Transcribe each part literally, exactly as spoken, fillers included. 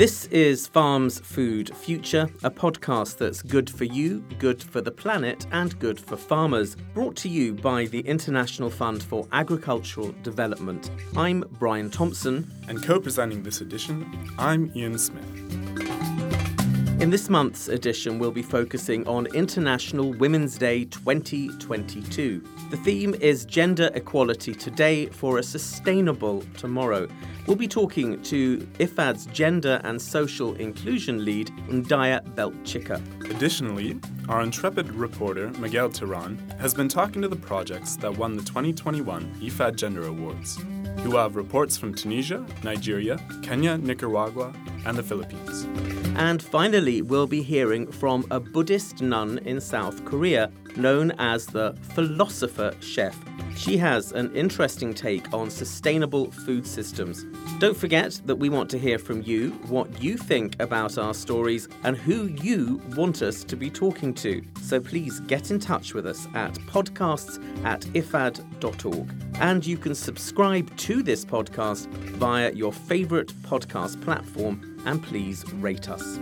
This is Farms Food Future, a podcast that's good for you, good for the planet, and good for farmers. Brought to you by the International Fund for Agricultural Development. I'm Brian Thompson. And co-presenting this edition, I'm Ian Smith. In this month's edition, we'll be focusing on International Women's Day twenty twenty-two. The theme is Gender Equality Today for a Sustainable Tomorrow. We'll be talking to I F A D's Gender and Social Inclusion lead, Ndaya Beltchika. Additionally, our intrepid reporter, Miguel Tarán, has been talking to the projects that won the twenty twenty-one I F A D Gender Awards, who have reports from Tunisia, Nigeria, Kenya, Nicaragua, and the Philippines. And finally, we'll be hearing from a Buddhist nun in South Korea known as the Philosopher Chef. She has an interesting take on sustainable food systems. Don't forget that we want to hear from you what you think about our stories and who you want us to be talking to. So please get in touch with us at podcasts at ifad dot org. And you can subscribe to this podcast via your favourite podcast platform, and please rate us.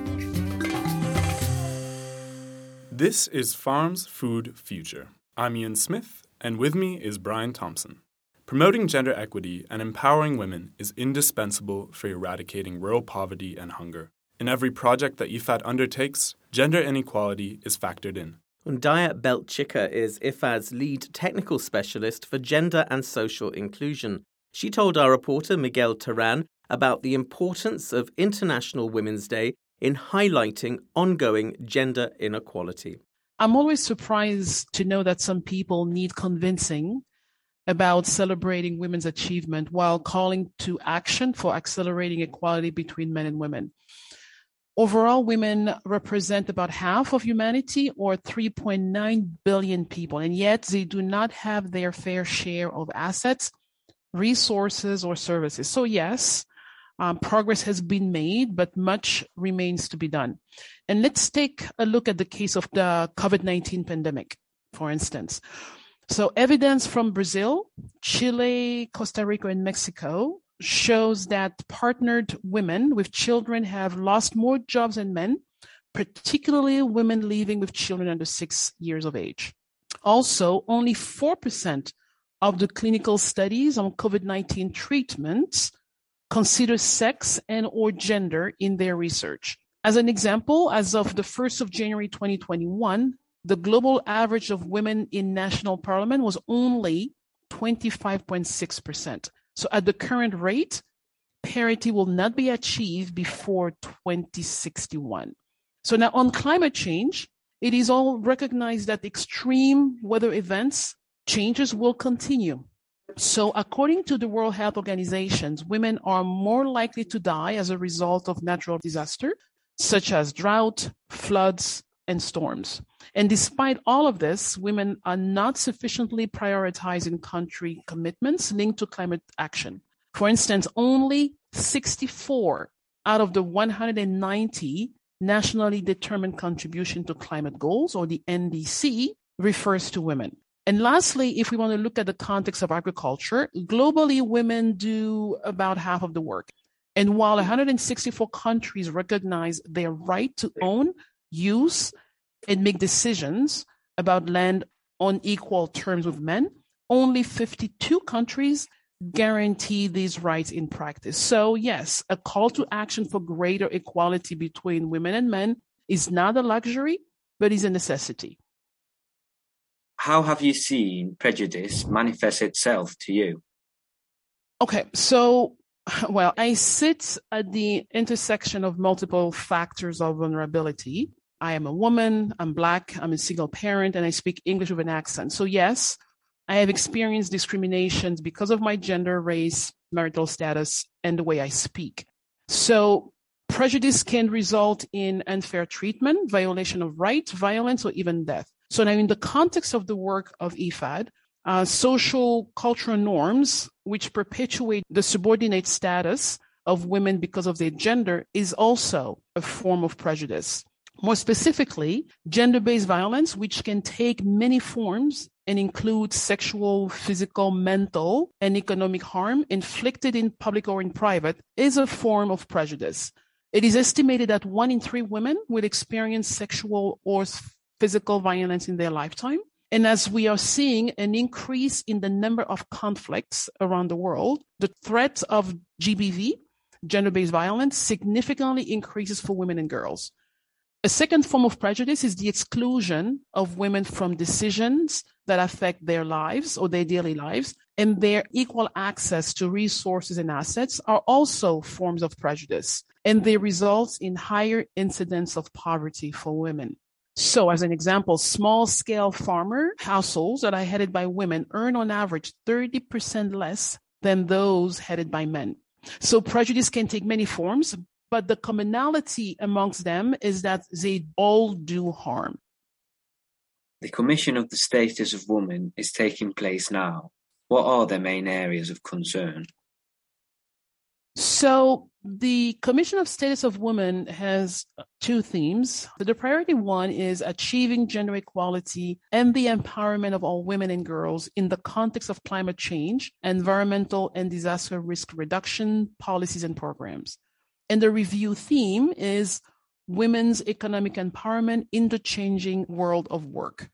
This is Farms Food Future. I'm Ian Smith, and with me is Brian Thompson. Promoting gender equity and empowering women is indispensable for eradicating rural poverty and hunger. In every project that I F A D undertakes, gender inequality is factored in. Ndaya Beltchika is I F A D's lead technical specialist for gender and social inclusion. She told our reporter Miguel Tarán about the importance of International Women's Day in highlighting ongoing gender inequality. I'm always surprised to know that some people need convincing about celebrating women's achievement while calling to action for accelerating equality between men and women. Overall, women represent about half of humanity, or three point nine billion people, and yet they do not have their fair share of assets, resources, or services. So yes, Um, progress has been made, but much remains to be done. And let's take a look at the case of the covid nineteen pandemic, for instance. So evidence from Brazil, Chile, Costa Rica, and Mexico shows that partnered women with children have lost more jobs than men, particularly women living with children under six years of age. Also, only four percent of the clinical studies on covid nineteen treatments consider sex and or gender in their research. As an example, as of the first of January twenty twenty-one, the global average of women in national parliament was only twenty-five point six percent. So at the current rate, parity will not be achieved before twenty sixty-one. So now on climate change, it is all recognized that extreme weather events, changes will continue. So according to the World Health Organization, women are more likely to die as a result of natural disaster, such as drought, floods, and storms. And despite all of this, women are not sufficiently prioritized in country commitments linked to climate action. For instance, only sixty-four out of the one hundred ninety nationally determined contribution to climate goals, or the N D C, refers to women. And lastly, if we want to look at the context of agriculture, globally, women do about half of the work. And while one hundred sixty-four countries recognize their right to own, use, and make decisions about land on equal terms with men, only fifty-two countries guarantee these rights in practice. So yes, a call to action for greater equality between women and men is not a luxury, but is a necessity. How have you seen prejudice manifest itself to you? Okay, so, well, I sit at the intersection of multiple factors of vulnerability. I am a woman, I'm Black, I'm a single parent, and I speak English with an accent. So yes, I have experienced discriminations because of my gender, race, marital status, and the way I speak. So prejudice can result in unfair treatment, violation of rights, violence, or even death. So now in the context of the work of I F A D, uh, social cultural norms which perpetuate the subordinate status of women because of their gender is also a form of prejudice. More specifically, gender-based violence, which can take many forms and include sexual, physical, mental, and economic harm inflicted in public or in private, is a form of prejudice. It is estimated that one in three women will experience sexual or physical violence in their lifetime. And as we are seeing an increase in the number of conflicts around the world, the threat of G B V, gender-based violence, significantly increases for women and girls. A second form of prejudice is the exclusion of women from decisions that affect their lives or their daily lives, and their equal access to resources and assets are also forms of prejudice, and they result in higher incidence of poverty for women. So as an example, small-scale farmer households that are headed by women earn on average thirty percent less than those headed by men. So prejudice can take many forms, but the commonality amongst them is that they all do harm. The Commission of the Status of Women is taking place now. What are their main areas of concern? So the Commission of Status of Women has two themes. The priority one is achieving gender equality and the empowerment of all women and girls in the context of climate change, environmental and disaster risk reduction policies and programs. And the review theme is women's economic empowerment in the changing world of work.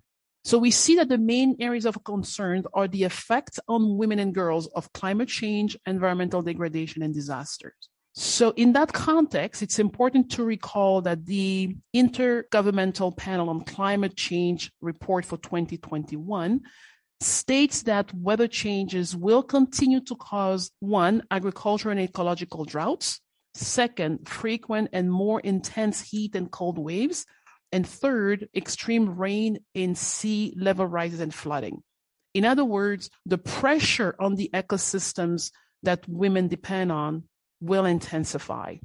So we see that the main areas of concern are the effect on women and girls of climate change, environmental degradation, and disasters. So in that context, it's important to recall that the Intergovernmental Panel on Climate Change report for twenty twenty-one states that weather changes will continue to cause, one, agricultural and ecological droughts, second, frequent and more intense heat and cold waves, and third, extreme rain in sea level rises and flooding. In other words, the pressure on the ecosystems that women depend on will intensify.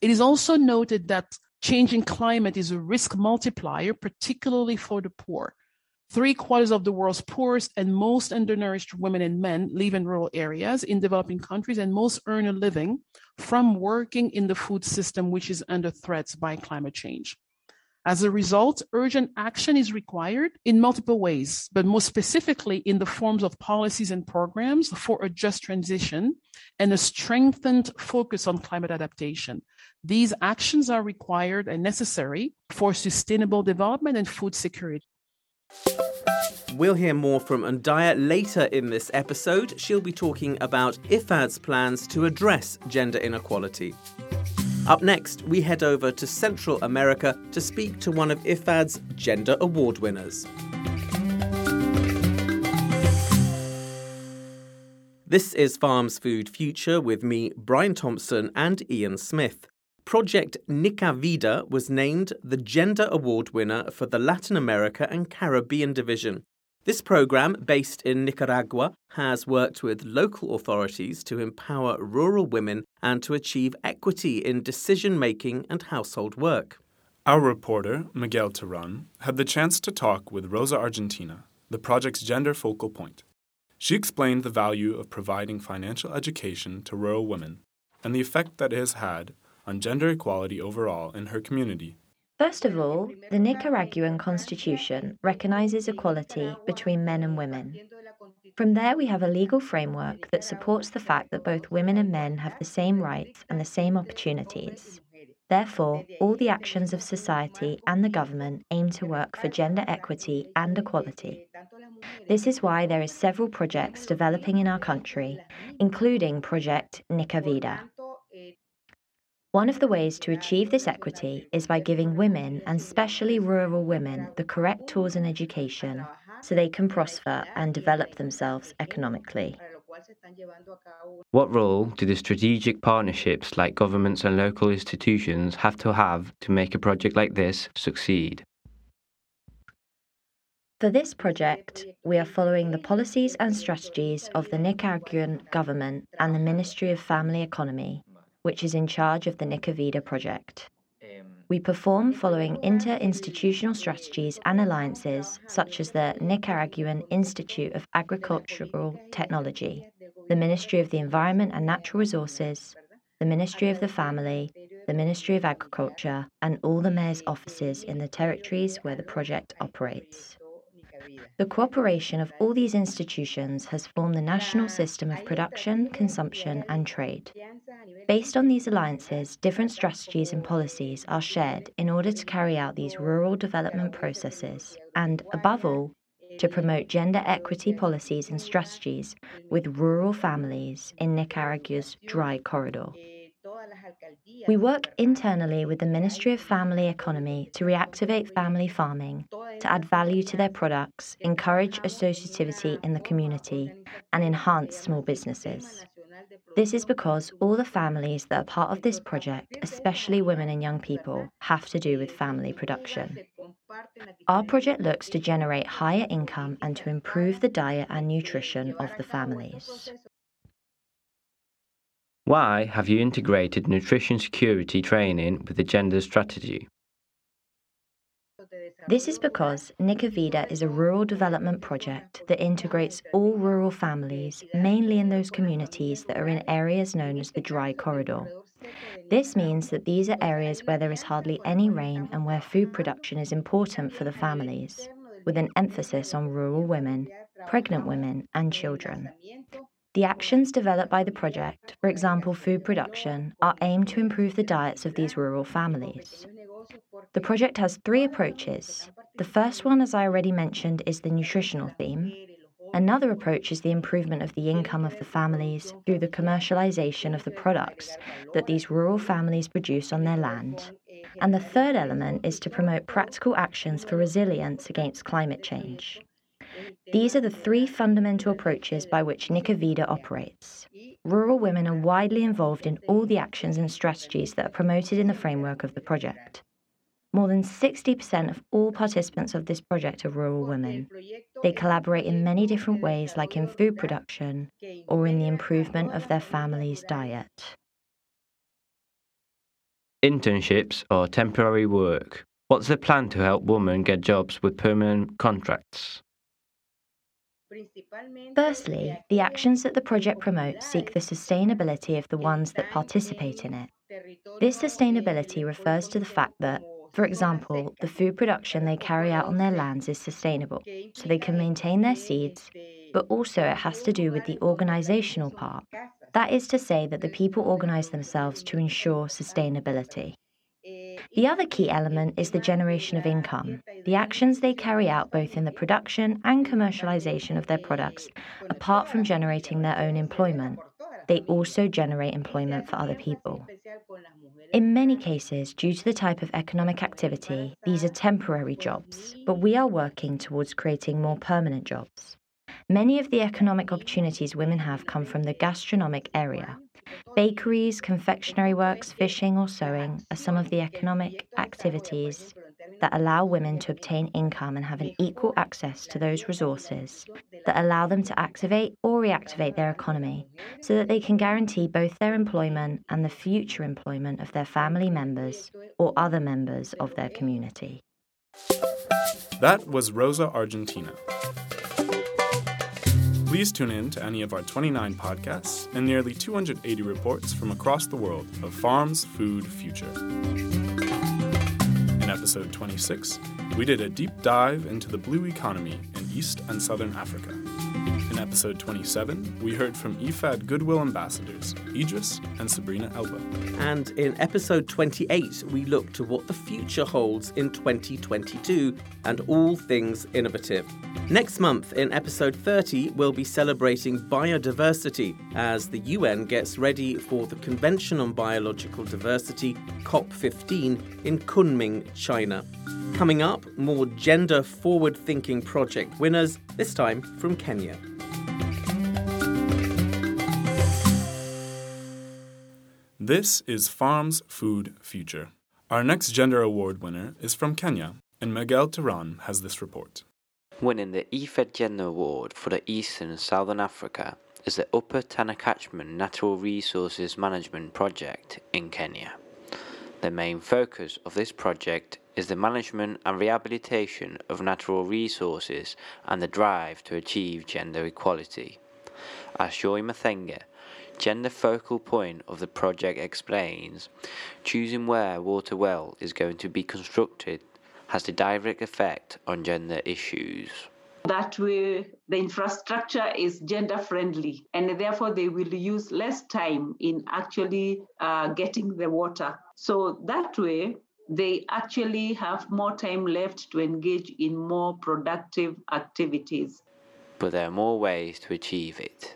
It is also noted that changing climate is a risk multiplier, particularly for the poor. Three quarters of the world's poorest and most undernourished women and men live in rural areas in developing countries, and most earn a living from working in the food system, which is under threat by climate change. As a result, urgent action is required in multiple ways, but most specifically in the forms of policies and programs for a just transition and a strengthened focus on climate adaptation. These actions are required and necessary for sustainable development and food security. We'll hear more from Ndaya later in this episode. She'll be talking about I F A D's plans to address gender inequality. Up next, we head over to Central America to speak to one of I F A D's Gender Award winners. This is Farms Food Future with me, Brian Thompson, and Ian Smith. Project Nica Vida was named the Gender Award winner for the Latin America and Caribbean division. This programme, based in Nicaragua, has worked with local authorities to empower rural women and to achieve equity in decision-making and household work. Our reporter, Miguel Tarán, had the chance to talk with Rosa Argentina, the project's gender focal point. She explained the value of providing financial education to rural women and the effect that it has had on gender equality overall in her community. First of all, the Nicaraguan constitution recognizes equality between men and women. From there, we have a legal framework that supports the fact that both women and men have the same rights and the same opportunities. Therefore, all the actions of society and the government aim to work for gender equity and equality. This is why there is several projects developing in our country, including Project Nica Vida. One of the ways to achieve this equity is by giving women, and especially rural women, the correct tools and education so they can prosper and develop themselves economically. What role do the strategic partnerships like governments and local institutions have to have to make a project like this succeed? For this project, we are following the policies and strategies of the Nicaraguan government and the Ministry of Family Economy, which is in charge of the Nica Vida project. We perform following inter-institutional strategies and alliances, such as the Nicaraguan Institute of Agricultural Technology, the Ministry of the Environment and Natural Resources, the Ministry of the Family, the Ministry of Agriculture, and all the mayor's offices in the territories where the project operates. The cooperation of all these institutions has formed the national system of production, consumption, and trade. Based on these alliances, different strategies and policies are shared in order to carry out these rural development processes and, above all, to promote gender equity policies and strategies with rural families in Nicaragua's dry corridor. We work internally with the Ministry of Family Economy to reactivate family farming, to add value to their products, encourage associativity in the community, and enhance small businesses. This is because all the families that are part of this project, especially women and young people, have to do with family production. Our project looks to generate higher income and to improve the diet and nutrition of the families. Why have you integrated nutrition security training with the gender strategy? This is because Nica Vida is a rural development project that integrates all rural families, mainly in those communities that are in areas known as the dry corridor. This means that these are areas where there is hardly any rain and where food production is important for the families, with an emphasis on rural women, pregnant women, and children. The actions developed by the project, for example food production, are aimed to improve the diets of these rural families. The project has three approaches. The first one, as I already mentioned, is the nutritional theme. Another approach is the improvement of the income of the families through the commercialization of the products that these rural families produce on their land. And the third element is to promote practical actions for resilience against climate change. These are the three fundamental approaches by which Nica Vida operates. Rural women are widely involved in all the actions and strategies that are promoted in the framework of the project. More than sixty percent of all participants of this project are rural women. They collaborate in many different ways, like in food production or in the improvement of their family's diet. Internships or temporary work. What's the plan to help women get jobs with permanent contracts? Firstly, the actions that the project promotes seek the sustainability of the ones that participate in it. This sustainability refers to the fact that, for example, the food production they carry out on their lands is sustainable, so they can maintain their seeds, but also it has to do with the organisational part. That is to say that the people organise themselves to ensure sustainability. The other key element is the generation of income. The actions they carry out both in the production and commercialization of their products, apart from generating their own employment, they also generate employment for other people. In many cases, due to the type of economic activity, these are temporary jobs, but we are working towards creating more permanent jobs. Many of the economic opportunities women have come from the gastronomic area. Bakeries, confectionery works, fishing or sewing are some of the economic activities that allow women to obtain income and have an equal access to those resources that allow them to activate or reactivate their economy so that they can guarantee both their employment and the future employment of their family members or other members of their community. That was Rosa Argentina. Please tune in to any of our twenty-nine podcasts and nearly two hundred eighty reports from across the world of Farms Food Future. In episode twenty-six, we did a deep dive into the blue economy in East and Southern Africa. In episode twenty-seven, we heard from I F A D Goodwill Ambassadors, Idris and Sabrina Elba. And in episode twenty-eight, we looked at what the future holds in twenty twenty-two and all things innovative. Next month, in episode thirty, we'll be celebrating biodiversity as the U N gets ready for the Convention on Biological Diversity, COP fifteen, in Kunming, China. Coming up, more gender forward-thinking project winners, this time from Kenya. This is Farms Food Future. Our next Gender Award winner is from Kenya, and Miguel Tarán has this report. Winning the I F A D Gender Award for the Eastern and Southern Africa is the Upper Tana Catchment Natural Resources Management Project in Kenya. The main focus of this project is the management and rehabilitation of natural resources and the drive to achieve gender equality. Ashoi Mathenge, gender focal point of the project, explains, choosing where water well is going to be constructed has the direct effect on gender issues. That way, the infrastructure is gender friendly, and therefore they will use less time in actually uh, getting the water. So that way, they actually have more time left to engage in more productive activities. But there are more ways to achieve it.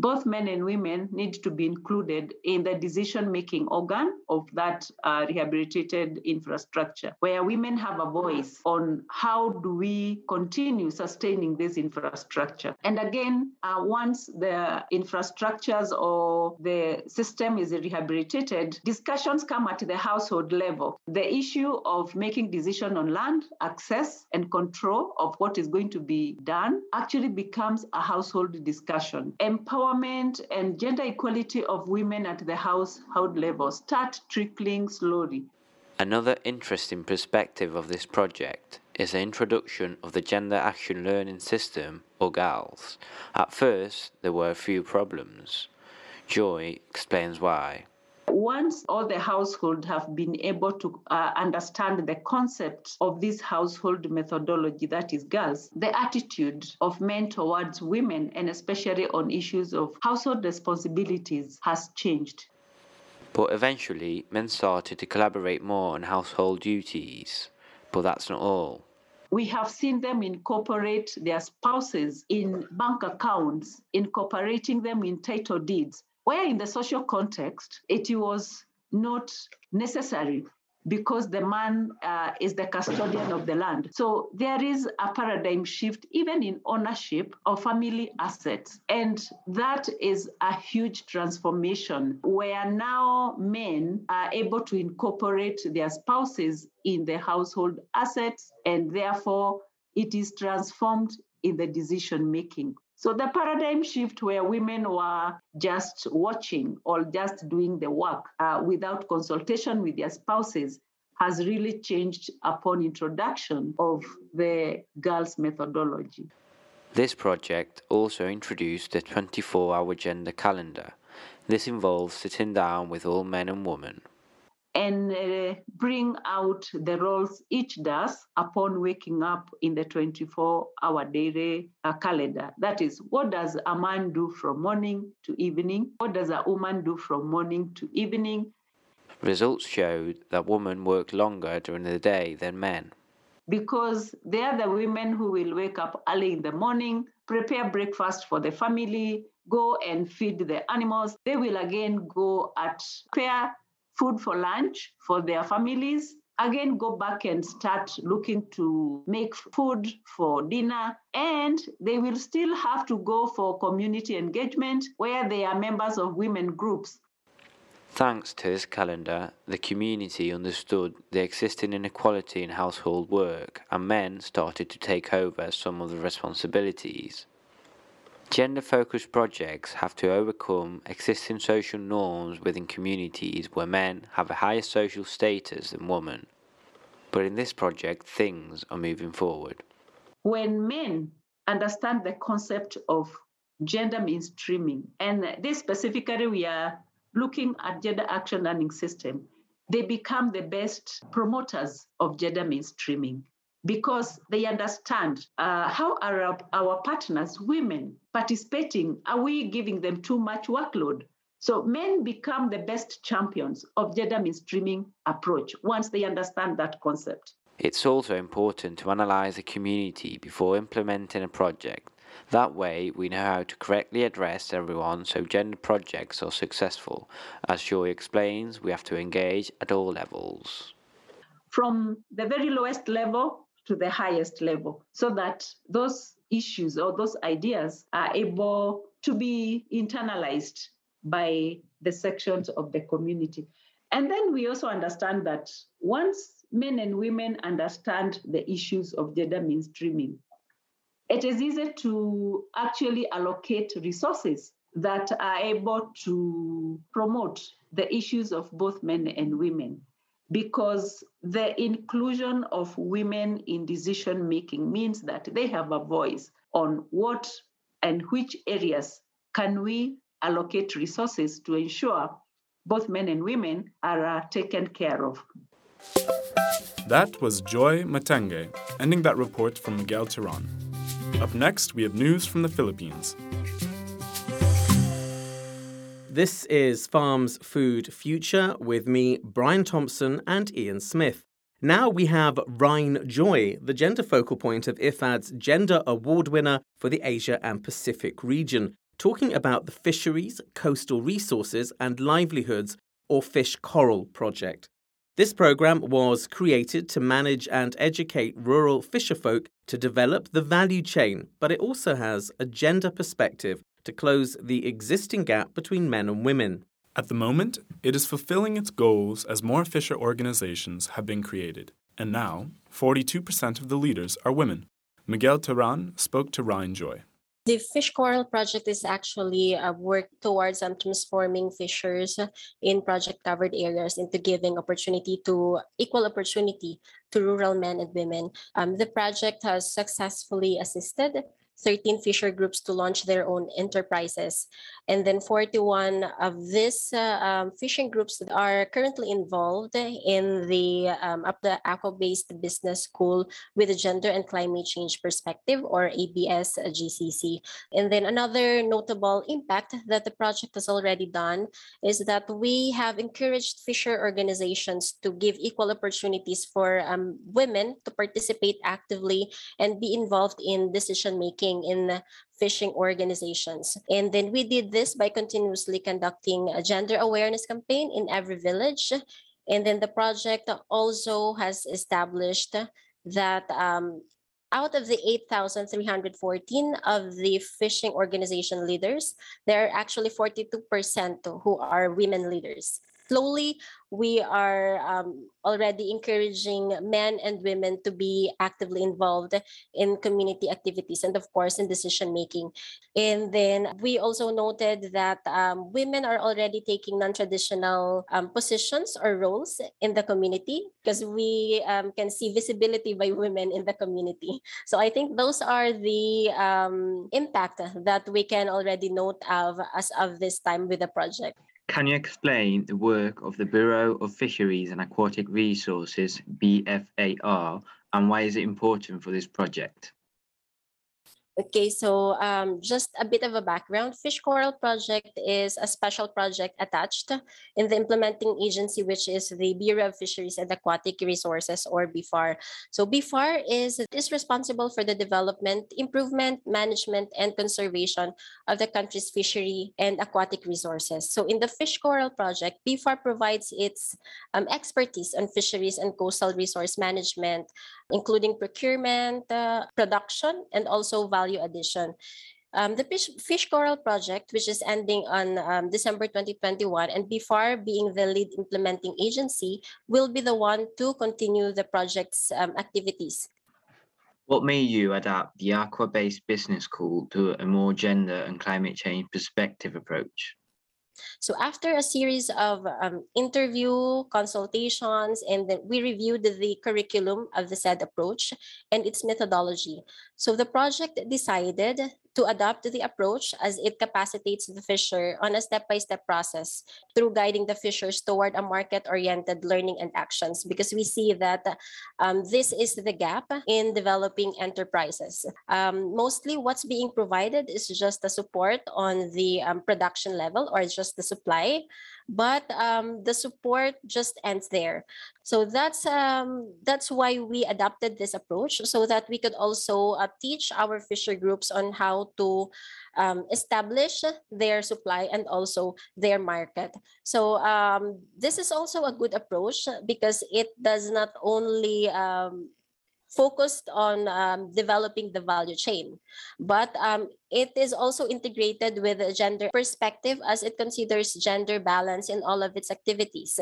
Both men and women need to be included in the decision-making organ of that uh, rehabilitated infrastructure, where women have a voice on how do we continue sustaining this infrastructure. And again, uh, once the infrastructures or the system is rehabilitated, discussions come at the household level. The issue of making decision on land, access, and control of what is going to be done actually becomes a household discussion. Empower Empowerment and gender equality of women at the household level start trickling slowly. Another interesting perspective of this project is the introduction of the Gender Action Learning System, or GALS. At first, there were a few problems. Joy explains why. Once all the household have been able to uh, understand the concept of this household methodology, that is GALS, the attitude of men towards women, and especially on issues of household responsibilities, has changed. But eventually, men started to collaborate more on household duties. But that's not all. We have seen them incorporate their spouses in bank accounts, incorporating them in title deeds, where in the social context, it was not necessary because the man uh, is the custodian of the land. So there is a paradigm shift even in ownership of family assets. And that is a huge transformation where now men are able to incorporate their spouses in the household assets, and therefore it is transformed in the decision making. So the paradigm shift where women were just watching or just doing the work uh, without consultation with their spouses has really changed upon introduction of the GALS methodology. This project also introduced a twenty-four hour gender calendar. This involves sitting down with all men and women and uh, bring out the roles each does upon waking up in the twenty-four hour daily uh, calendar. That is, what does a man do from morning to evening? What does a woman do from morning to evening? Results showed that women work longer during the day than men, because they are the women who will wake up early in the morning, prepare breakfast for the family, go and feed the animals. They will again go at prayer, food for lunch for their families, again go back and start looking to make food for dinner, and they will still have to go for community engagement where they are members of women groups. Thanks to this calendar, the community understood the existing inequality in household work, and men started to take over some of the responsibilities. Gender-focused projects have to overcome existing social norms within communities where men have a higher social status than women. But in this project, things are moving forward. When men understand the concept of gender mainstreaming, and this specifically we are looking at Gender Action Learning System, they become the best promoters of gender mainstreaming, because they understand uh, how are our, our partners, women, participating? Are we giving them too much workload? So men become the best champions of gender mainstreaming approach once they understand that concept. It's also important to analyse a community before implementing a project. That way, we know how to correctly address everyone so gender projects are successful. As Joy explains, we have to engage at all levels, from the very lowest level to the highest level, so that those issues or those ideas are able to be internalized by the sections of the community. And then we also understand that once men and women understand the issues of gender mainstreaming, it is easier to actually allocate resources that are able to promote the issues of both men and women, because the inclusion of women in decision-making means that they have a voice on what and which areas can we allocate resources to ensure both men and women are uh, taken care of. That was Joy Matenge, ending that report from Miguel Tarán. Up next, we have news from the Philippines. This is Farms Food Future with me, Brian Thompson and Ian Smith. Now we have Rhine Joy, the gender focal point of I F A D's Gender Award winner for the Asia and Pacific region, talking about the Fisheries, Coastal Resources and Livelihoods, or Fish Coral Project. This program was created to manage and educate rural fisherfolk to develop the value chain, but it also has a gender perspective to close the existing gap between men and women. At the moment, it is fulfilling its goals as more fisher organizations have been created, and now forty-two percent of the leaders are women. Miguel Tarán spoke to Ryan Joy. The Fish Coral Project is actually a work towards um, transforming fishers in project-covered areas into giving opportunity to equal opportunity to rural men and women. Um, the project has successfully assisted thirteen fisher groups to launch their own enterprises. And then forty-one of these uh, um, fishing groups are currently involved in the, um, the Aqua-based Business School with a Gender and Climate Change Perspective, or A B S G C C. And then another notable impact that the project has already done is that we have encouraged fisher organizations to give equal opportunities for um, women to participate actively and be involved in decision-making in fishing organizations. And then we did this by continuously conducting a gender awareness campaign in every village. And then the project also has established that um, out of the eight thousand three hundred fourteen of the fishing organization leaders, there are actually forty-two percent who are women leaders. Slowly, we are um, already encouraging men and women to be actively involved in community activities and, of course, in decision-making. And then we also noted that um, women are already taking non-traditional um, positions or roles in the community because we um, can see visibility by women in the community. So I think those are the um, impact that we can already note of as of this time with the project. Can you explain the work of the Bureau of Fisheries and Aquatic Resources, B F A R, and why is it important for this project? Okay, so um, just a bit of a background. Fish Coral Project is a special project attached in the implementing agency, which is the Bureau of Fisheries and Aquatic Resources, or B F A R. So B F A R is, is responsible for the development, improvement, management, and conservation of the country's fishery and aquatic resources. So in the Fish Coral Project, B F A R provides its um, expertise on fisheries and coastal resource management, including procurement, uh, production, and also value addition. Um, the Fish, Fish Coral Project, which is ending on um, December twenty twenty-one, and B F A R being the lead implementing agency, will be the one to continue the project's um, activities. What made you adapt the Aqua-based Business School to a more gender and climate change perspective approach? So after a series of um, interview, consultations, and then we reviewed the curriculum of the said approach and its methodology. So the project decided to adopt the approach as it capacitates the fisher on a step-by-step process through guiding the fishers toward a market-oriented learning and actions, because we see that um, this is the gap in developing enterprises. Um, mostly what's being provided is just the support on the um, production level or just the supply, but um, the support just ends there. So that's um, that's why we adopted this approach, so that we could also uh, teach our fisher groups on how to um, establish their supply and also their market. So um, this is also a good approach because it does not only um, focus on um, developing the value chain, but um, it is also integrated with a gender perspective as it considers gender balance in all of its activities.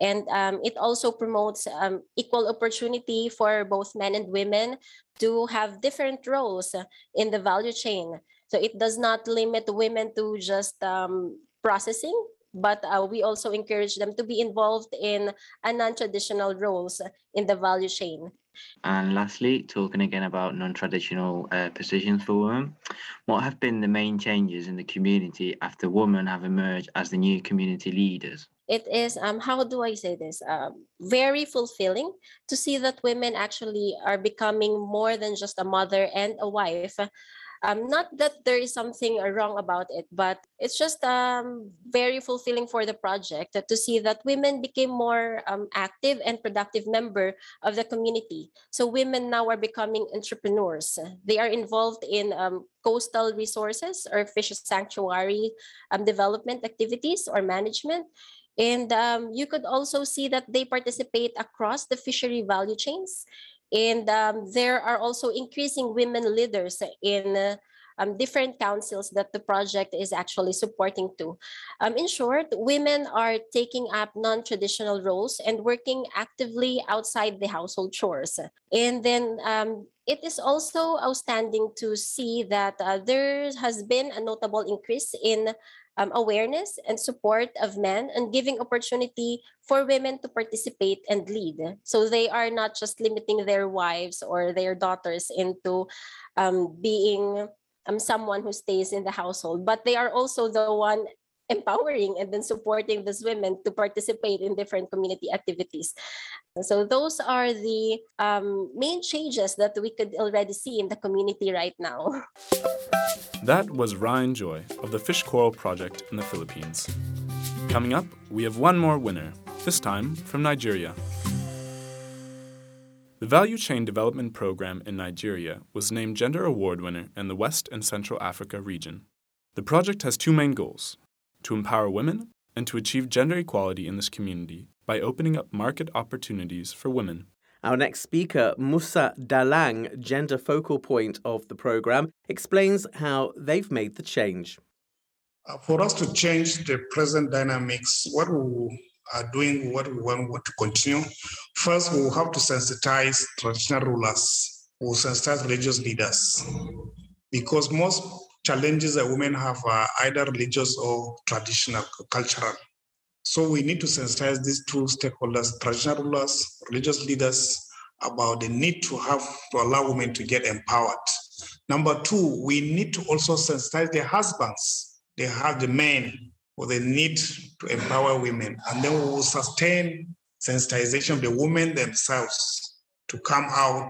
And um, it also promotes um, equal opportunity for both men and women to have different roles in the value chain. So it does not limit women to just um, processing, but uh, we also encourage them to be involved in a non-traditional roles in the value chain. And lastly, talking again about non-traditional uh, positions for women, what have been the main changes in the community after women have emerged as the new community leaders? it is, um, how do I say this, um, very fulfilling to see that women actually are becoming more than just a mother and a wife. Um, not that there is something wrong about it, but it's just um, very fulfilling for the project to see that women became more um, active and productive member of the community. So women now are becoming entrepreneurs. They are involved in um, coastal resources or fish sanctuary um, development activities or management. And um, you could also see that they participate across the fishery value chains. And um, there are also increasing women leaders in uh, um, different councils that the project is actually supporting too. Um, in short, women are taking up non-traditional roles and working actively outside the household chores. And then um, it is also outstanding to see that uh, there has been a notable increase in Um, awareness and support of men and giving opportunity for women to participate and lead. So they are not just limiting their wives or their daughters into um, being um, someone who stays in the household, but they are also the one empowering and then supporting these women to participate in different community activities. So those are the um, main changes that we could already see in the community right now. That was Ryan Joy of the Fish Coral Project in the Philippines. Coming up, we have one more winner, this time from Nigeria. The Value Chain Development Programme in Nigeria was named Gender Award winner in the West and Central Africa region. The project has two main goals: to empower women, and to achieve gender equality in this community by opening up market opportunities for women. Our next speaker, Musa Dalang, gender focal point of the program, explains how they've made the change. For us to change the present dynamics, what we are doing, what we want to continue, first we'll have to sensitize traditional rulers, we'll sensitize religious leaders, because most challenges that women have are either religious or traditional, cultural. So we need to sensitize these two stakeholders, traditional rulers, religious leaders, about the need to have to allow women to get empowered. Number two, we need to also sensitize their husbands. They have the men for the need to empower women. And then we will sustain sensitization of the women themselves to come out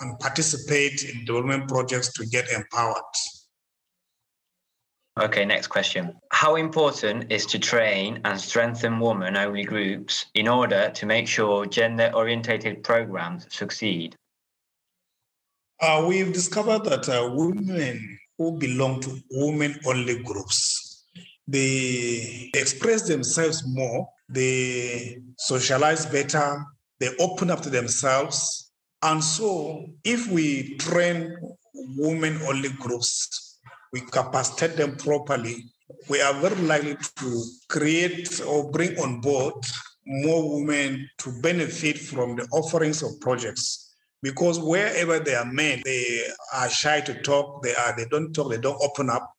and participate in development projects to get empowered. Okay, next question. How important is to train and strengthen women-only groups in order to make sure gender-orientated programs succeed? Uh, we've discovered that uh, women who belong to women-only groups, they express themselves more, they socialize better, they open up to themselves. And so if we train women-only groups, we capacitate them properly, we are very likely to create or bring on board more women to benefit from the offerings of projects. Because wherever they are men, they are shy to talk, they are they don't talk, they don't open up.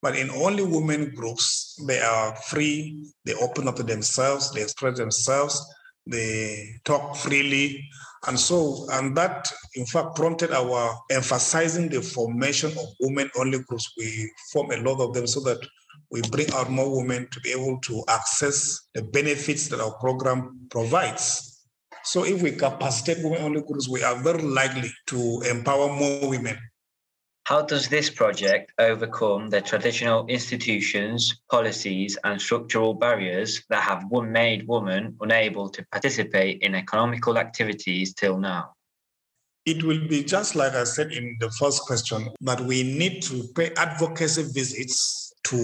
But in only women groups, they are free, they open up to themselves, they express themselves, they talk freely. And so, and that, in fact, prompted our emphasizing the formation of women-only groups. We form a lot of them so that we bring out more women to be able to access the benefits that our program provides. So if we capacitate women-only groups, we are very likely to empower more women. How does this project overcome the traditional institutions, policies, and structural barriers that have made women unable to participate in economical activities till now? It will be just like I said in the first question, that we need to pay advocacy visits to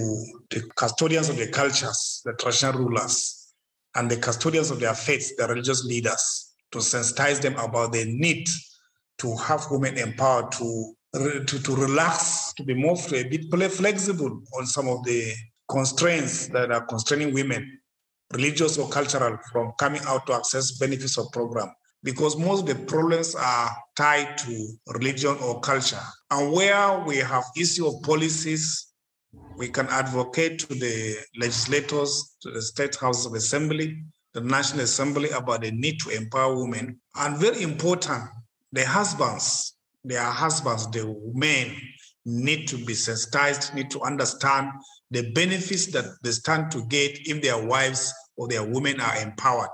the custodians of the cultures, the traditional rulers, and the custodians of their faiths, the religious leaders, to sensitize them about the need to have women empowered to To, to relax, to be more free, a bit flexible on some of the constraints that are constraining women, religious or cultural, from coming out to access benefits of program. Because most of the problems are tied to religion or culture. And where we have issue of policies, we can advocate to the legislators, to the State House of Assembly, the National Assembly, about the need to empower women. And very important, the husbands. Their husbands, the men, need to be sensitized, need to understand the benefits that they stand to get if their wives or their women are empowered.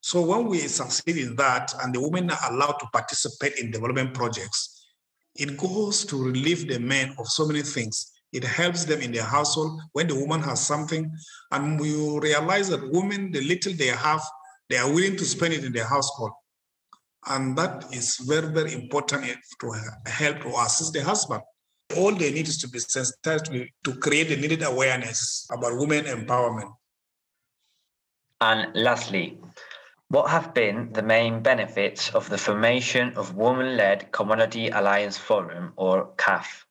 So when we succeed in that and the women are allowed to participate in development projects, it goes to relieve the men of so many things. It helps them in their household when the woman has something. And we will realize that women, the little they have, they are willing to spend it in their household. And that is very, very important to help or assist the husband. All they need is to be sensitized to create the needed awareness about women empowerment. And lastly, what have been the main benefits of the formation of Women-Led Commodity Alliance Forum, or C A F?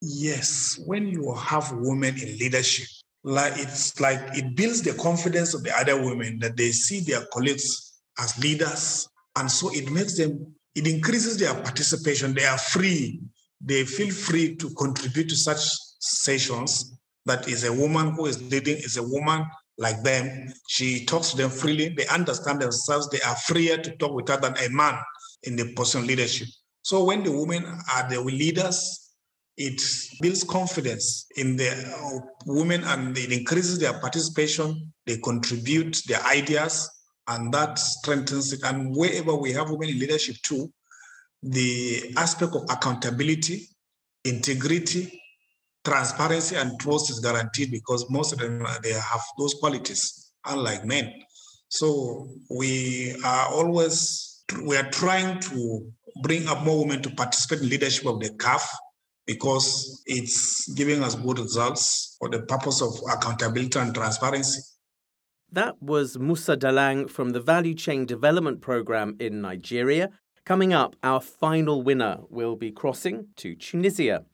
Yes, when you have women in leadership, like it's like it builds the confidence of the other women that they see their colleagues as leaders. And so it makes them, it increases their participation. They are free. They feel free to contribute to such sessions. That is a woman who is leading, is a woman like them. She talks to them freely. They understand themselves. They are freer to talk with her than a man in the personal leadership. So when the women are the leaders, it builds confidence in the women and it increases their participation. They contribute their ideas and that strengthens it. And wherever we have women in leadership too, the aspect of accountability, integrity, transparency and trust is guaranteed because most of them, they have those qualities, unlike men. So we are always, we are trying to bring up more women to participate in leadership of the C A F, because it's giving us good results for the purpose of accountability and transparency. That was Musa Dalang from the Value Chain Development Programme in Nigeria. Coming up, our final winner will be crossing to Tunisia.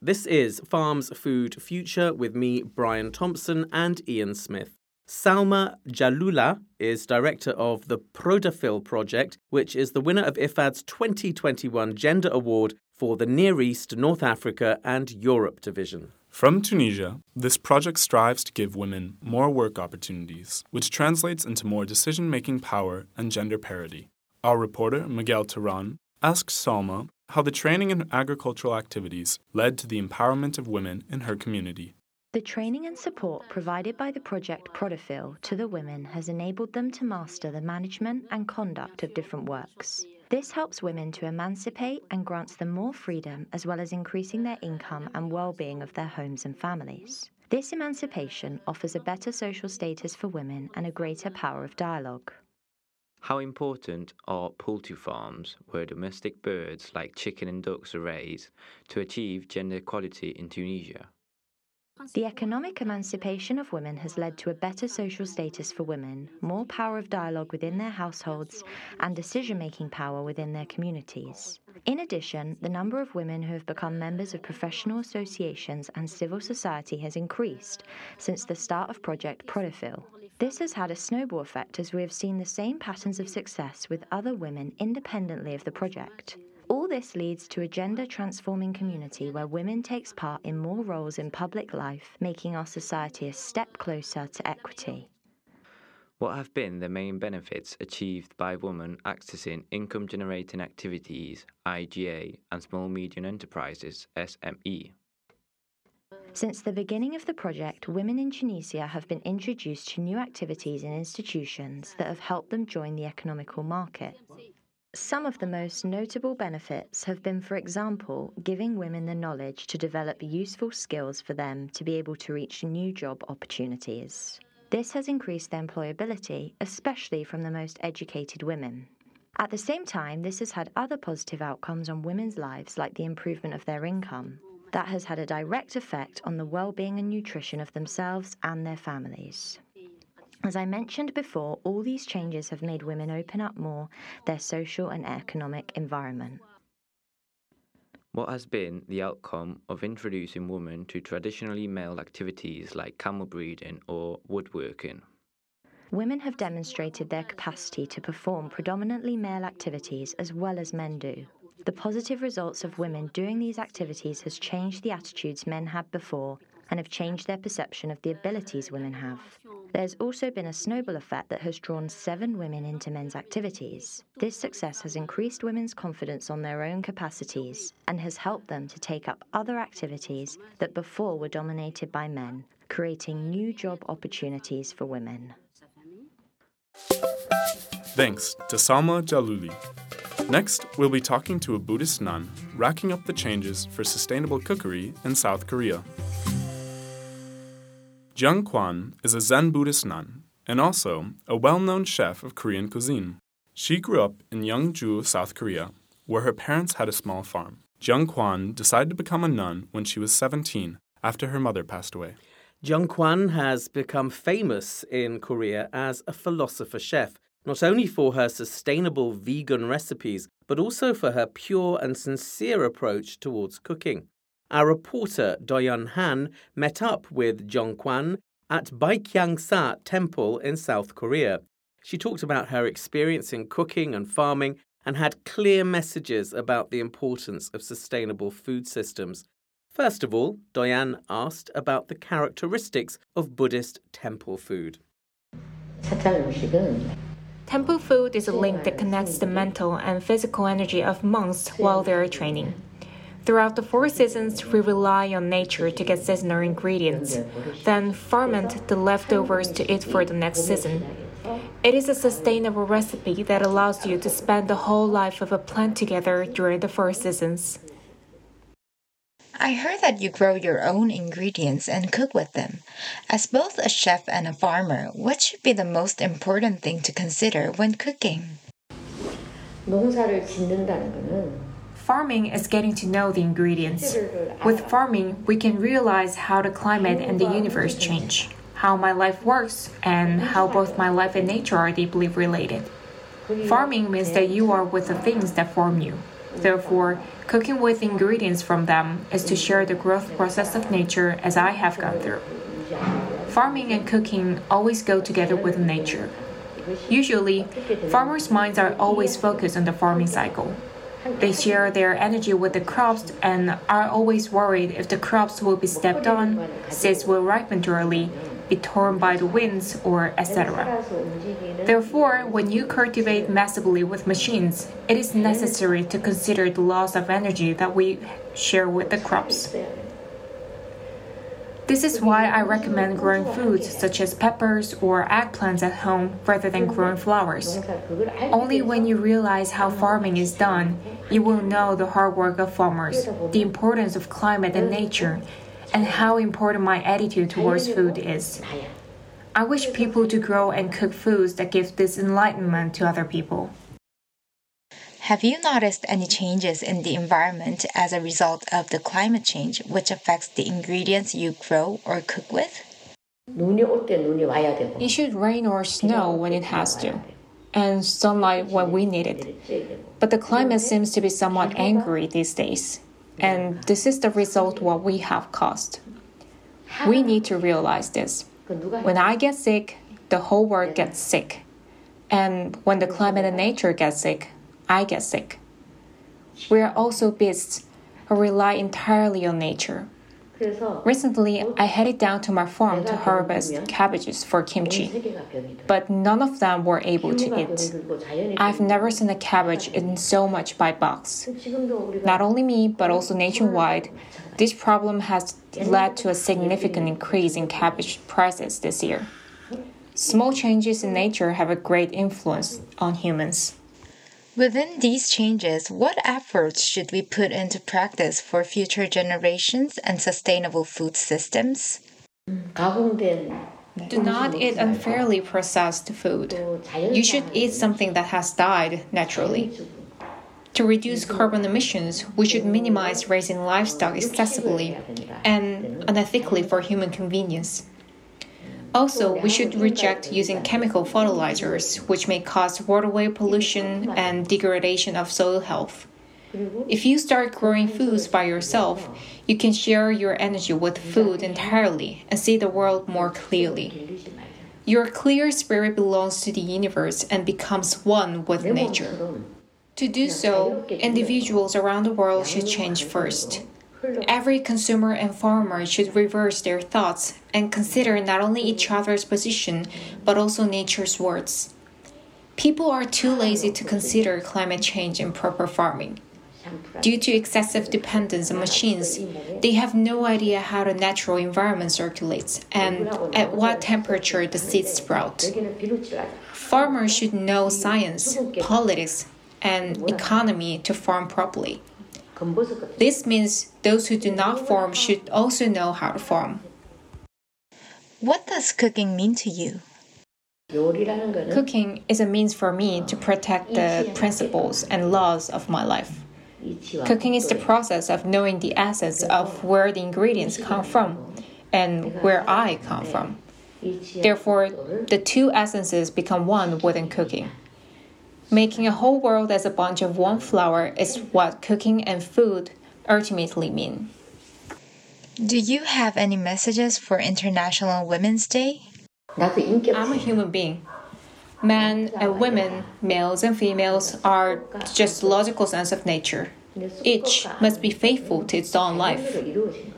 This is Farms Food Future with me, Brian Thompson, and Ian Smith. Salma Jalouli is director of the PRODEFIL project, which is the winner of I F A D's twenty twenty-one Gender Award for the Near East, North Africa and Europe division. From Tunisia, this project strives to give women more work opportunities, which translates into more decision-making power and gender parity. Our reporter, Miguel Tarán, asked Salma how the training in agricultural activities led to the empowerment of women in her community. The training and support provided by the project PRODEFIL to the women has enabled them to master the management and conduct of different works. This helps women to emancipate and grants them more freedom, as well as increasing their income and well-being of their homes and families. This emancipation offers a better social status for women and a greater power of dialogue. How important are poultry farms, where domestic birds like chicken and ducks are raised, to achieve gender equality in Tunisia? The economic emancipation of women has led to a better social status for women, more power of dialogue within their households, and decision-making power within their communities. In addition, the number of women who have become members of professional associations and civil society has increased since the start of Project PRODEFIL. This has had a snowball effect, as we have seen the same patterns of success with other women independently of the project. All this leads to a gender-transforming community where women takes part in more roles in public life, making our society a step closer to equity. What have been the main benefits achieved by women accessing income-generating activities, I G A, and small-medium enterprises, S M E? Since the beginning of the project, women in Tunisia have been introduced to new activities and institutions that have helped them join the economical market. Some of the most notable benefits have been, for example, giving women the knowledge to develop useful skills for them to be able to reach new job opportunities. This has increased their employability, especially from the most educated women. At the same time, this has had other positive outcomes on women's lives, like the improvement of their income. That has had a direct effect on the well-being and nutrition of themselves and their families. As I mentioned before, all these changes have made women open up more their social and economic environment. What has been the outcome of introducing women to traditionally male activities like camel breeding or woodworking? Women have demonstrated their capacity to perform predominantly male activities as well as men do. The positive results of women doing these activities has changed the attitudes men had before and have changed their perception of the abilities women have. There's also been a snowball effect that has drawn seven women into men's activities. This success has increased women's confidence on their own capacities and has helped them to take up other activities that before were dominated by men, creating new job opportunities for women. Thanks to Salma Jalouli. Next, we'll be talking to a Buddhist nun racking up the changes for sustainable cookery in South Korea. Jeong Kwan is a Zen Buddhist nun and also a well-known chef of Korean cuisine. She grew up in Yeongju, South Korea, where her parents had a small farm. Jeong Kwan decided to become a nun when she was seventeen after her mother passed away. Jeong Kwan has become famous in Korea as a philosopher chef, not only for her sustainable vegan recipes, but also for her pure and sincere approach towards cooking. Our reporter, Do Yeon Han, met up with Jeong Kwan at Baekyang Sa Temple in South Korea. She talked about her experience in cooking and farming and had clear messages about the importance of sustainable food systems. First of all, Do Yeon asked about the characteristics of Buddhist temple food. Temple food is a link that connects the mental and physical energy of monks while they are training. Throughout the four seasons, we rely on nature to get seasonal ingredients, then ferment the leftovers to eat for the next season. It is a sustainable recipe that allows you to spend the whole life of a plant together during the four seasons. I heard that you grow your own ingredients and cook with them. As both a chef and a farmer, what should be the most important thing to consider when cooking? Farming is getting to know the ingredients. With farming, we can realize how the climate and the universe change, how my life works, and how both my life and nature are deeply related. Farming means that you are with the things that form you. Therefore, cooking with ingredients from them is to share the growth process of nature as I have gone through. Farming and cooking always go together with nature. Usually, farmers' minds are always focused on the farming cycle. They share their energy with the crops and are always worried if the crops will be stepped on, seeds will ripen too early, be torn by the winds, or et cetera. Therefore, when you cultivate massively with machines, it is necessary to consider the loss of energy that we share with the crops. This is why I recommend growing foods such as peppers or eggplants at home rather than growing flowers. Only when you realize how farming is done, you will know the hard work of farmers, the importance of climate and nature, and how important my attitude towards food is. I wish people to grow and cook foods that give this enlightenment to other people. Have you noticed any changes in the environment as a result of the climate change, which affects the ingredients you grow or cook with? It should rain or snow when it has to, and sunlight when we need it. But the climate seems to be somewhat angry these days, and this is the result of what we have caused. We need to realize this. When I get sick, the whole world gets sick. And when the climate and nature get sick, I get sick. We are also beasts who rely entirely on nature. Recently, I headed down to my farm to harvest cabbages for kimchi, but none of them were able to eat. I've never seen a cabbage eaten so much by bugs. Not only me, but also nationwide, this problem has led to a significant increase in cabbage prices this year. Small changes in nature have a great influence on humans. Within these changes, what efforts should we put into practice for future generations and sustainable food systems? Do not eat unfairly processed food. You should eat something that has died naturally. To reduce carbon emissions, we should minimize raising livestock excessively and unethically for human convenience. Also, we should reject using chemical fertilizers, which may cause waterway pollution and degradation of soil health. If you start growing foods by yourself, you can share your energy with food entirely and see the world more clearly. Your clear spirit belongs to the universe and becomes one with nature. To do so, individuals around the world should change first. Every consumer and farmer should reverse their thoughts and consider not only each other's position, but also nature's words. People are too lazy to consider climate change in proper farming. Due to excessive dependence on machines, they have no idea how the natural environment circulates and at what temperature the seeds sprout. Farmers should know science, politics, and economy to farm properly. This means those who do not farm should also know how to farm. What does cooking mean to you? Cooking is a means for me to protect the principles and laws of my life. Cooking is the process of knowing the essence of where the ingredients come from and where I come from. Therefore, the two essences become one within cooking. Making a whole world as a bunch of one flower is what cooking and food ultimately mean. Do you have any messages for International Women's Day? I'm a human being. Men and women, males and females, are just logical sense of nature. Each must be faithful to its own life.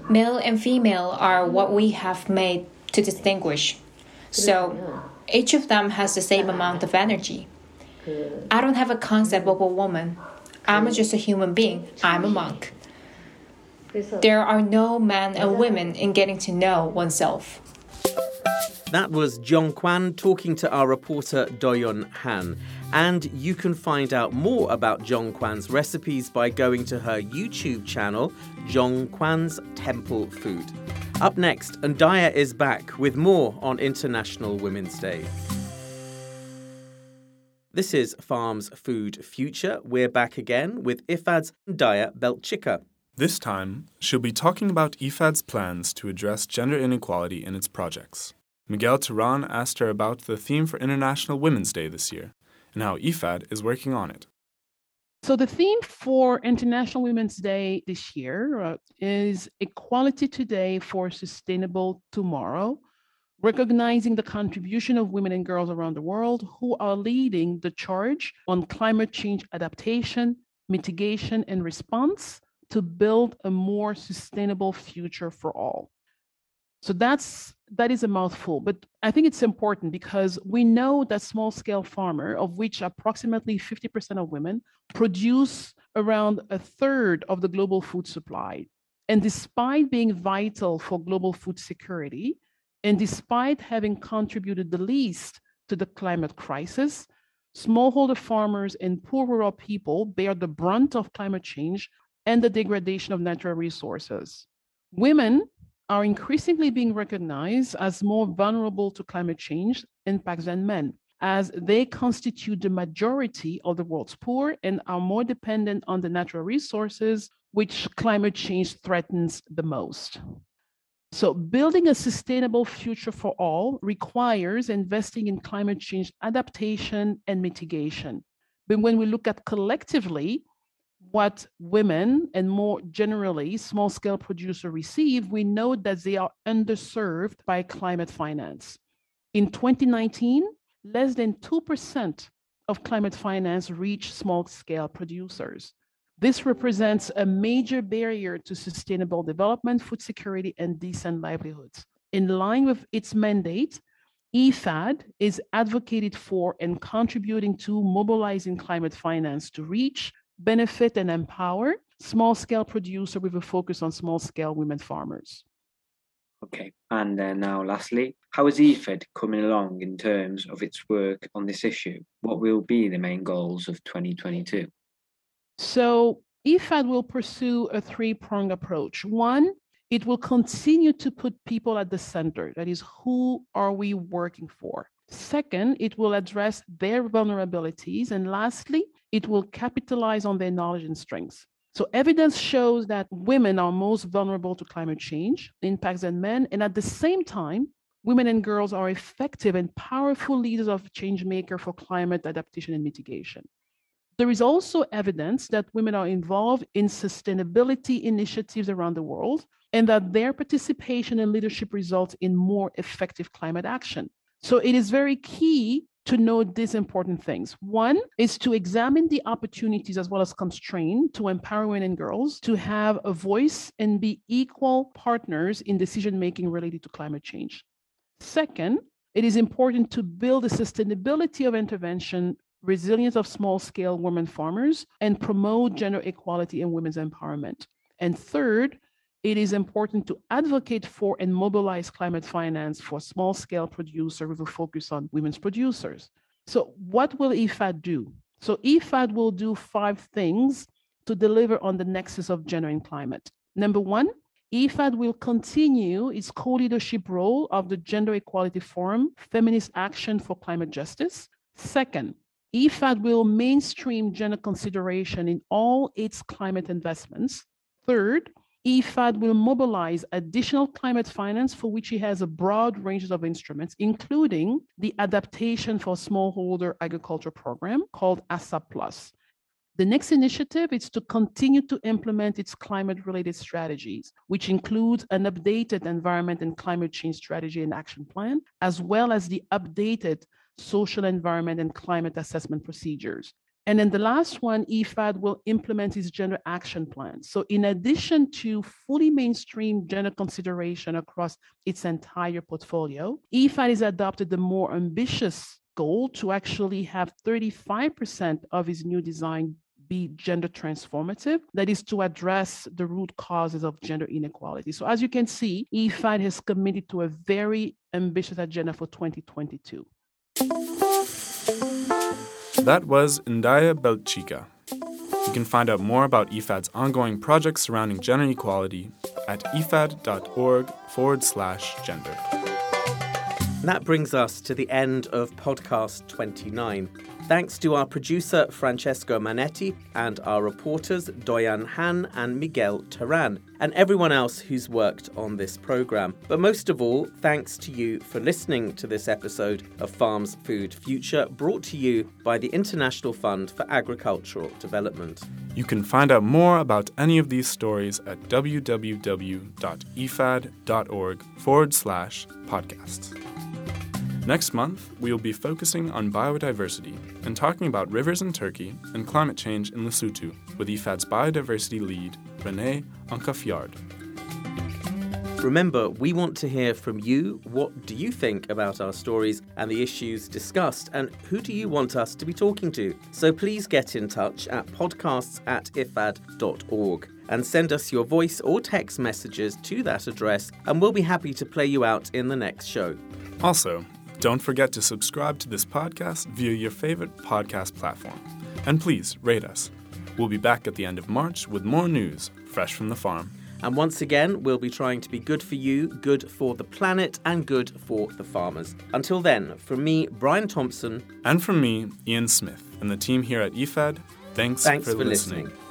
Male and female are what we have made to distinguish. So, each of them has the same amount of energy. I don't have a concept of a woman. I'm just a human being. I'm a monk. There are no men and women in getting to know oneself. That was Jeong Kwan talking to our reporter Do Yeon Han. And you can find out more about Jeong Kwan's recipes by going to her YouTube channel, Jeong Kwan's Temple Food. Up next, Ndaya is back with more on International Women's Day. This is Farms Food Future. We're back again with I F A D's Ndaya Beltchika. This time, she'll be talking about I F A D's plans to address gender inequality in its projects. Miguel Tarán asked her about the theme for International Women's Day this year and how I F A D is working on it. So the theme for International Women's Day this year uh, is Equality Today for Sustainable Tomorrow, recognizing the contribution of women and girls around the world who are leading the charge on climate change adaptation, mitigation, and response to build a more sustainable future for all. So that's that is a mouthful, but I think it's important because we know that small-scale farmers, of which approximately fifty percent of women, produce around a third of the global food supply. And despite being vital for global food security, and despite having contributed the least to the climate crisis, smallholder farmers and poor rural people bear the brunt of climate change and the degradation of natural resources. Women are increasingly being recognized as more vulnerable to climate change impacts than men, as they constitute the majority of the world's poor and are more dependent on the natural resources which climate change threatens the most. So building a sustainable future for all requires investing in climate change adaptation and mitigation. But when we look at collectively, what women and more generally small-scale producers receive, we know that they are underserved by climate finance. In twenty nineteen, less than two percent of climate finance reached small-scale producers. This represents a major barrier to sustainable development, food security, and decent livelihoods. In line with its mandate, I F A D is advocated for and contributing to mobilizing climate finance to reach, benefit and empower small-scale producer with a focus on small-scale women farmers. Okay, and uh, now lastly, how is I F A D coming along in terms of its work on this issue? What will be the main goals of twenty twenty-two? So I F A D will pursue a three-pronged approach. One, it will continue to put people at the center. That is, who are we working for? Second, it will address their vulnerabilities. And lastly, it will capitalize on their knowledge and strengths. So evidence shows that women are most vulnerable to climate change impacts than men. And at the same time, women and girls are effective and powerful leaders of change maker for climate adaptation and mitigation. There is also evidence that women are involved in sustainability initiatives around the world and that their participation and leadership results in more effective climate action. So it is very key to know these important things. One is to examine the opportunities as well as constraints to empower women and girls to have a voice and be equal partners in decision-making related to climate change. Second, it is important to build a sustainability of intervention resilience of small-scale women farmers, and promote gender equality and women's empowerment. And third, it is important to advocate for and mobilize climate finance for small-scale producers with a focus on women's producers. So what will I F A D do? So I F A D will do five things to deliver on the nexus of gender and climate. Number one, I F A D will continue its co-leadership role of the Gender Equality Forum, Feminist Action for Climate Justice. Second, I F A D will mainstream gender consideration in all its climate investments. Third, I F A D will mobilize additional climate finance for which it has a broad range of instruments, including the Adaptation for Smallholder Agriculture Program called ASA plus. The next initiative is to continue to implement its climate-related strategies, which includes an updated environment and climate change strategy and action plan, as well as the updated social environment and climate assessment procedures. And then the last one, I F A D will implement its gender action plan. So in addition to fully mainstream gender consideration across its entire portfolio, I F A D has adopted the more ambitious goal to actually have thirty-five percent of its new design be gender transformative, that is to address the root causes of gender inequality. So as you can see, I F A D has committed to a very ambitious agenda for twenty twenty-two. That was Ndaya Beltchika. You can find out more about I F A D's ongoing projects surrounding gender equality at ifad.org forward slash gender. That brings us to the end of podcast twenty-nine. Thanks to our producer Francesco Manetti and our reporters Do Yeon Han and Miguel Tarán, and everyone else who's worked on this programme. But most of all, thanks to you for listening to this episode of Farms Food Future, brought to you by the International Fund for Agricultural Development. You can find out more about any of these stories at www.ifad.org forward slash podcasts. Next month, we will be focusing on biodiversity and talking about rivers in Turkey and climate change in Lesotho with I F A D's biodiversity lead, Renee Ankafjard. Remember, we want to hear from you. What do you think about our stories and the issues discussed? And who do you want us to be talking to? So please get in touch at podcasts at ifad.org and send us your voice or text messages to that address, and we'll be happy to play you out in the next show. Also, don't forget to subscribe to this podcast via your favorite podcast platform. And please rate us. We'll be back at the end of March with more news fresh from the farm. And once again, we'll be trying to be good for you, good for the planet, and good for the farmers. Until then, from me, Brian Thompson. And from me, Ian Smith. And the team here at I F A D, thanks, thanks for, for listening. listening.